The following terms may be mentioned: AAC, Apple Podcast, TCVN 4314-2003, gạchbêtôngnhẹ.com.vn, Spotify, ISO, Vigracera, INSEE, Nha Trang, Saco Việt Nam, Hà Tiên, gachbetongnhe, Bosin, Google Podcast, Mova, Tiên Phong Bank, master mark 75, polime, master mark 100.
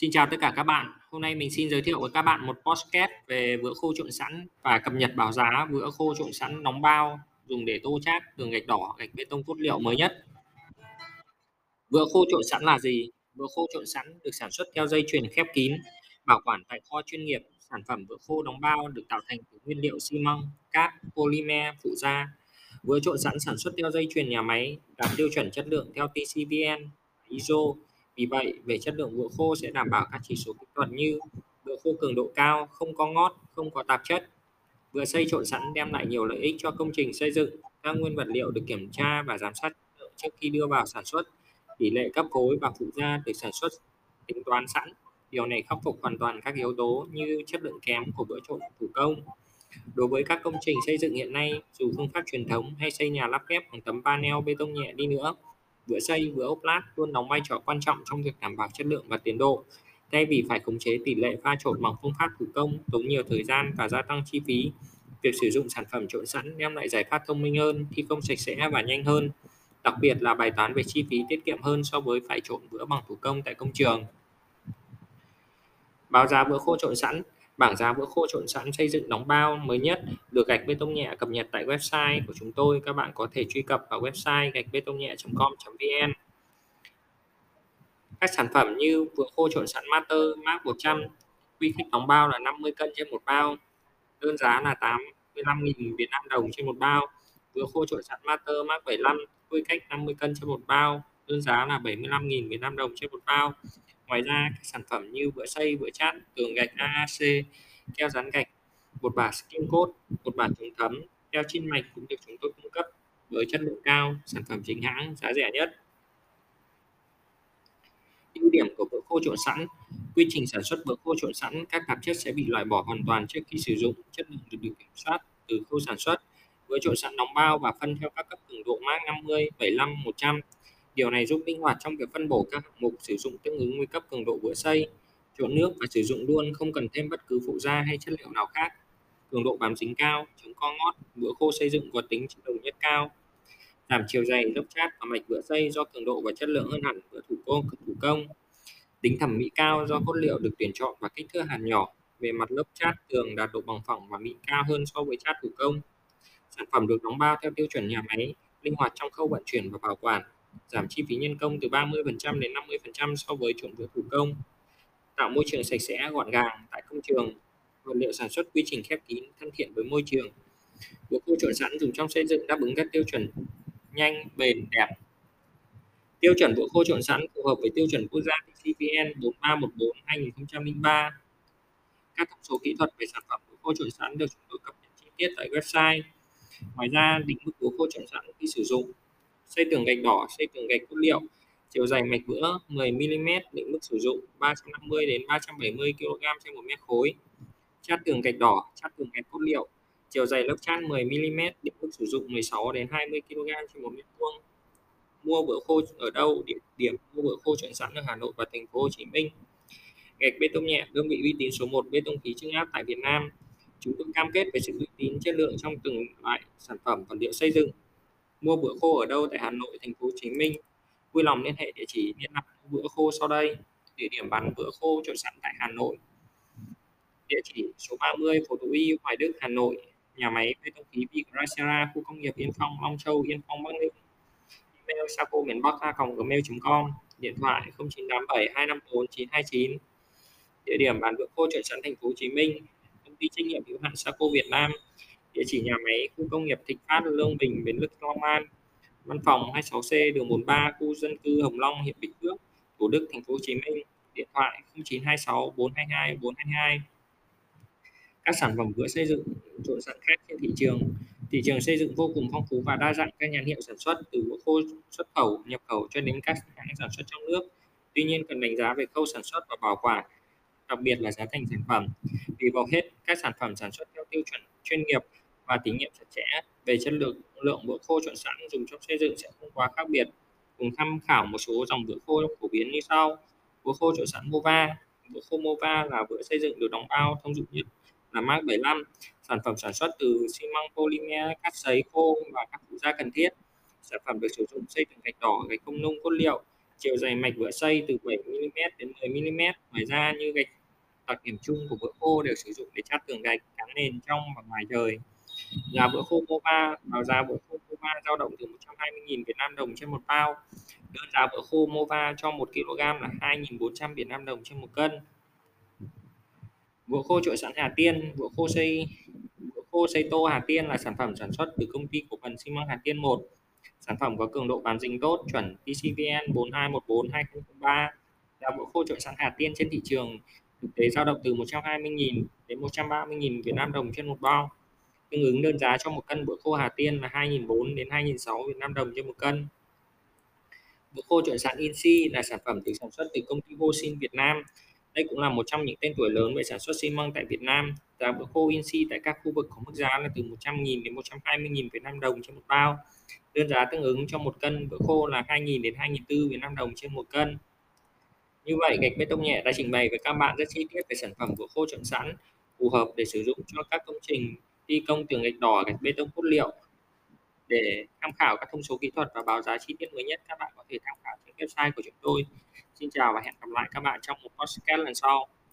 Xin chào tất cả các bạn. Hôm nay mình xin giới thiệu với các bạn một podcast về vữa khô trộn sẵn và cập nhật báo giá vữa khô trộn sẵn đóng bao dùng để tô chát tường gạch đỏ, gạch bê tông cốt liệu mới nhất. Vữa khô trộn sẵn là gì? Vữa khô trộn sẵn được sản xuất theo dây chuyền khép kín, bảo quản tại kho chuyên nghiệp. Sản phẩm vữa khô đóng bao được tạo thành từ nguyên liệu xi măng, cát, polymer, phụ gia. Vữa trộn sẵn sản xuất theo dây chuyền nhà máy đạt tiêu chuẩn chất lượng theo TCVN, ISO. Vì vậy, về chất lượng vữa khô sẽ đảm bảo các chỉ số kỹ thuật như vữa khô cường độ cao, không có ngót, không có tạp chất. Vữa xây trộn sẵn đem lại nhiều lợi ích cho công trình xây dựng, các nguyên vật liệu được kiểm tra và giám sát trước khi đưa vào sản xuất. Tỷ lệ cấp phối và phụ gia được sản xuất tính toán sẵn. Điều này khắc phục hoàn toàn các yếu tố như chất lượng kém của vữa trộn thủ công. Đối với các công trình xây dựng hiện nay, dù phương pháp truyền thống hay xây nhà lắp ghép bằng tấm panel bê tông nhẹ đi nữa, vữa xây, vữa ốp lát luôn đóng vai trò quan trọng trong việc đảm bảo chất lượng và tiến độ. Thay vì phải khống chế tỷ lệ pha trộn bằng phương pháp thủ công tốn nhiều thời gian và gia tăng chi phí, việc sử dụng sản phẩm trộn sẵn đem lại giải pháp thông minh hơn, thi công sạch sẽ và nhanh hơn. Đặc biệt là bài toán về chi phí tiết kiệm hơn so với phải trộn vữa bằng thủ công tại công trường. Báo giá vữa khô trộn sẵn. Bảng giá vữa khô trộn sẵn xây dựng đóng bao mới nhất được Gạch Bê Tông Nhẹ cập nhật tại website của chúng tôi. Các bạn có thể truy cập vào website gạchbêtôngnhẹ.com.vn. Các sản phẩm như vữa khô trộn sẵn master mark 100, quy cách đóng bao là 50 cân trên một bao, đơn giá là 85.000 Việt Nam đồng trên một bao. Vữa khô trộn sẵn master mark 75, quy cách 50 cân trên một bao, đơn giá là 75.000 Việt Nam đồng trên một bao. Ngoài ra, các sản phẩm như vữa xây, vữa chát, tường gạch AAC, keo dán gạch, bột bả skim coat, bột bả chống thấm, keo chin mạch cũng được chúng tôi cung cấp với chất lượng cao, sản phẩm chính hãng, giá rẻ nhất. Ưu điểm của vữa khô trộn sẵn. Quy trình sản xuất vữa khô trộn sẵn, các tạp chất sẽ bị loại bỏ hoàn toàn trước khi sử dụng, chất lượng được kiểm soát từ khâu sản xuất. Vữa trộn sẵn đóng bao và phân theo các cấp cường độ mark 50, 75, 100. Điều này giúp linh hoạt trong việc phân bổ các hạng mục sử dụng tương ứng nguy cấp cường độ vữa xây, trộn nước và sử dụng luôn, không cần thêm bất cứ phụ gia hay chất liệu nào khác. Cường độ bám dính cao, chống co ngót, vữa khô xây dựng có tính đồng nhất cao, giảm chiều dày, dốc chát và mạch vữa xây do cường độ và chất lượng hơn hẳn vữa thủ công. Tính thẩm mỹ cao do cốt liệu được tuyển chọn và kích thước hạt nhỏ, về mặt lớp chát tường đạt độ bằng phẳng và mịn cao hơn so với chát thủ công. Sản phẩm được đóng bao theo tiêu chuẩn nhà máy, linh hoạt trong khâu vận chuyển và bảo quản, giảm chi phí nhân công từ 30% đến 50% so với trộn vữa thủ công, tạo môi trường sạch sẽ, gọn gàng tại công trường, vật liệu sản xuất quy trình khép kín, thân thiện với môi trường. Vữa khô trộn sẵn dùng trong xây dựng đáp ứng các tiêu chuẩn nhanh, bền, đẹp. Tiêu chuẩn vữa khô trộn sẵn phù hợp với tiêu chuẩn quốc gia TCVN 4314-2003. Các thông số kỹ thuật về sản phẩm vữa khô trộn sẵn được chúng tôi cập nhật chi tiết tại website. Ngoài ra, định mức vữa khô trộn sẵn khi sử dụng. Xây tường gạch đỏ, xây tường gạch cốt liệu, chiều dày mạch vữa 10mm, định mức sử dụng 350 đến 370 kg trên 1 mét khối. Chát tường gạch đỏ, chát tường gạch cốt liệu, chiều dày lớp chát 10mm, định mức sử dụng 16 đến 20 kg trên 1 mét vuông. Mua vữa khô ở đâu? Địa điểm mua vữa khô trộn sẵn ở Hà Nội và thành phố Hồ Chí Minh. Gạch Bê Tông Nhẹ, đơn vị uy tín số 1 bê tông khí chưng áp tại Việt Nam. Chúng tôi cam kết về sự uy tín chất lượng trong từng loại sản phẩm vật liệu xây dựng. Mua vữa khô ở đâu tại Hà Nội, thành phố Hồ Chí Minh? Vui lòng liên hệ địa chỉ liên lạc vữa khô sau đây. Địa điểm bán vữa khô trộn sẵn tại Hà Nội. Địa chỉ số 30 Phố Đỗ Y, Hoài Đức, Hà Nội. Nhà máy bê tông khí Vigracera, khu công nghiệp Yên Phong, Long Châu, Yên Phong, Bắc Ninh. Email saco@gmail.com. Điện thoại 0987 254 929. Địa điểm bán vữa khô trộn sẵn thành phố Hồ Chí Minh. Công ty trách nhiệm hữu hạn Saco Việt Nam. Địa chỉ nhà máy khu công nghiệp Thịnh Phát, Lương Bình, Bến Lức, Long An. Văn phòng 26C đường 43, khu dân cư Hồng Long, huyện Bình Phước, Thủ Đức, thành phố Hồ Chí Minh. Điện thoại 0926 422 422. Các sản phẩm vữa xây dựng trộn sẵn khác trên thị trường. Thị trường xây dựng vô cùng phong phú và đa dạng các nhãn hiệu sản xuất, từ vữa khô xuất khẩu, nhập khẩu cho đến các hãng sản xuất trong nước. Tuy nhiên cần đánh giá về khâu sản xuất và bảo quản, đặc biệt là giá thành sản phẩm. Vì vào hết, các sản phẩm sản xuất theo tiêu chuẩn chuyên nghiệp và thí nghiệm chặt chẽ, về chất lượng vữa khô trộn sẵn dùng trong xây dựng sẽ không quá khác biệt. Cùng tham khảo một số dòng vữa khô phổ biến như sau: vữa khô trộn sẵn Mova. Vữa khô Mova là vữa xây dựng được đóng bao thông dụng nhất là mark 75, sản phẩm sản xuất từ xi măng, polymer, cát sấy khô và các phụ gia cần thiết. Sản phẩm được sử dụng xây dựng gạch đỏ, gạch không nung cốt liệu, chiều dày mạch vữa xây từ 7 mm đến 10 mm. Ngoài ra như gạch đặc điểm chung của vữa khô đều sử dụng để chát tường gạch, cán nền trong và ngoài trời. Giá vữa khô Mova, vào giá vữa khô Mova dao động từ 120.000 VND trên 1 bao. Đơn giá vữa khô Mova cho 1 kg là 2.400 VND trên 1 cân. Vữa khô trộn sẵn Hà Tiên, vữa khô xây tô Hà Tiên là sản phẩm sản xuất từ công ty cổ phần xi măng Hà Tiên 1. Sản phẩm có cường độ bám dính tốt, chuẩn TCVN 4314-2003. Giá vữa khô trộn sẵn Hà Tiên trên thị trường thực tế dao động từ 120.000 đến 130.000 VND trên 1 bao. Tương ứng đơn giá cho 1 cân vữa khô Hà Tiên là 2.400 đến 2.600 VND trên 1 cân. Vữa khô trộn sẵn INSEE là sản phẩm được sản xuất từ công ty Bosin Việt Nam. Đây cũng là một trong những tên tuổi lớn về sản xuất xi măng tại Việt Nam. Giá vữa khô INSEE tại các khu vực có mức giá là từ 100.000 đến 120.000 VND trên 1 bao. Đơn giá tương ứng cho 1 cân vữa khô là 2.000 đến 2.400 VND trên 1 cân. Như vậy, gạch bê tông nhẹ đã trình bày với các bạn rất chi tiết về sản phẩm vữa khô trộn sẵn, phù hợp để sử dụng cho các công trình thi công tường gạch đỏ, gạch bê tông cốt liệu. Để tham khảo các thông số kỹ thuật và báo giá chi tiết mới nhất, các bạn có thể tham khảo trên website của chúng tôi. Xin chào và hẹn gặp lại các bạn trong một podcast lần sau.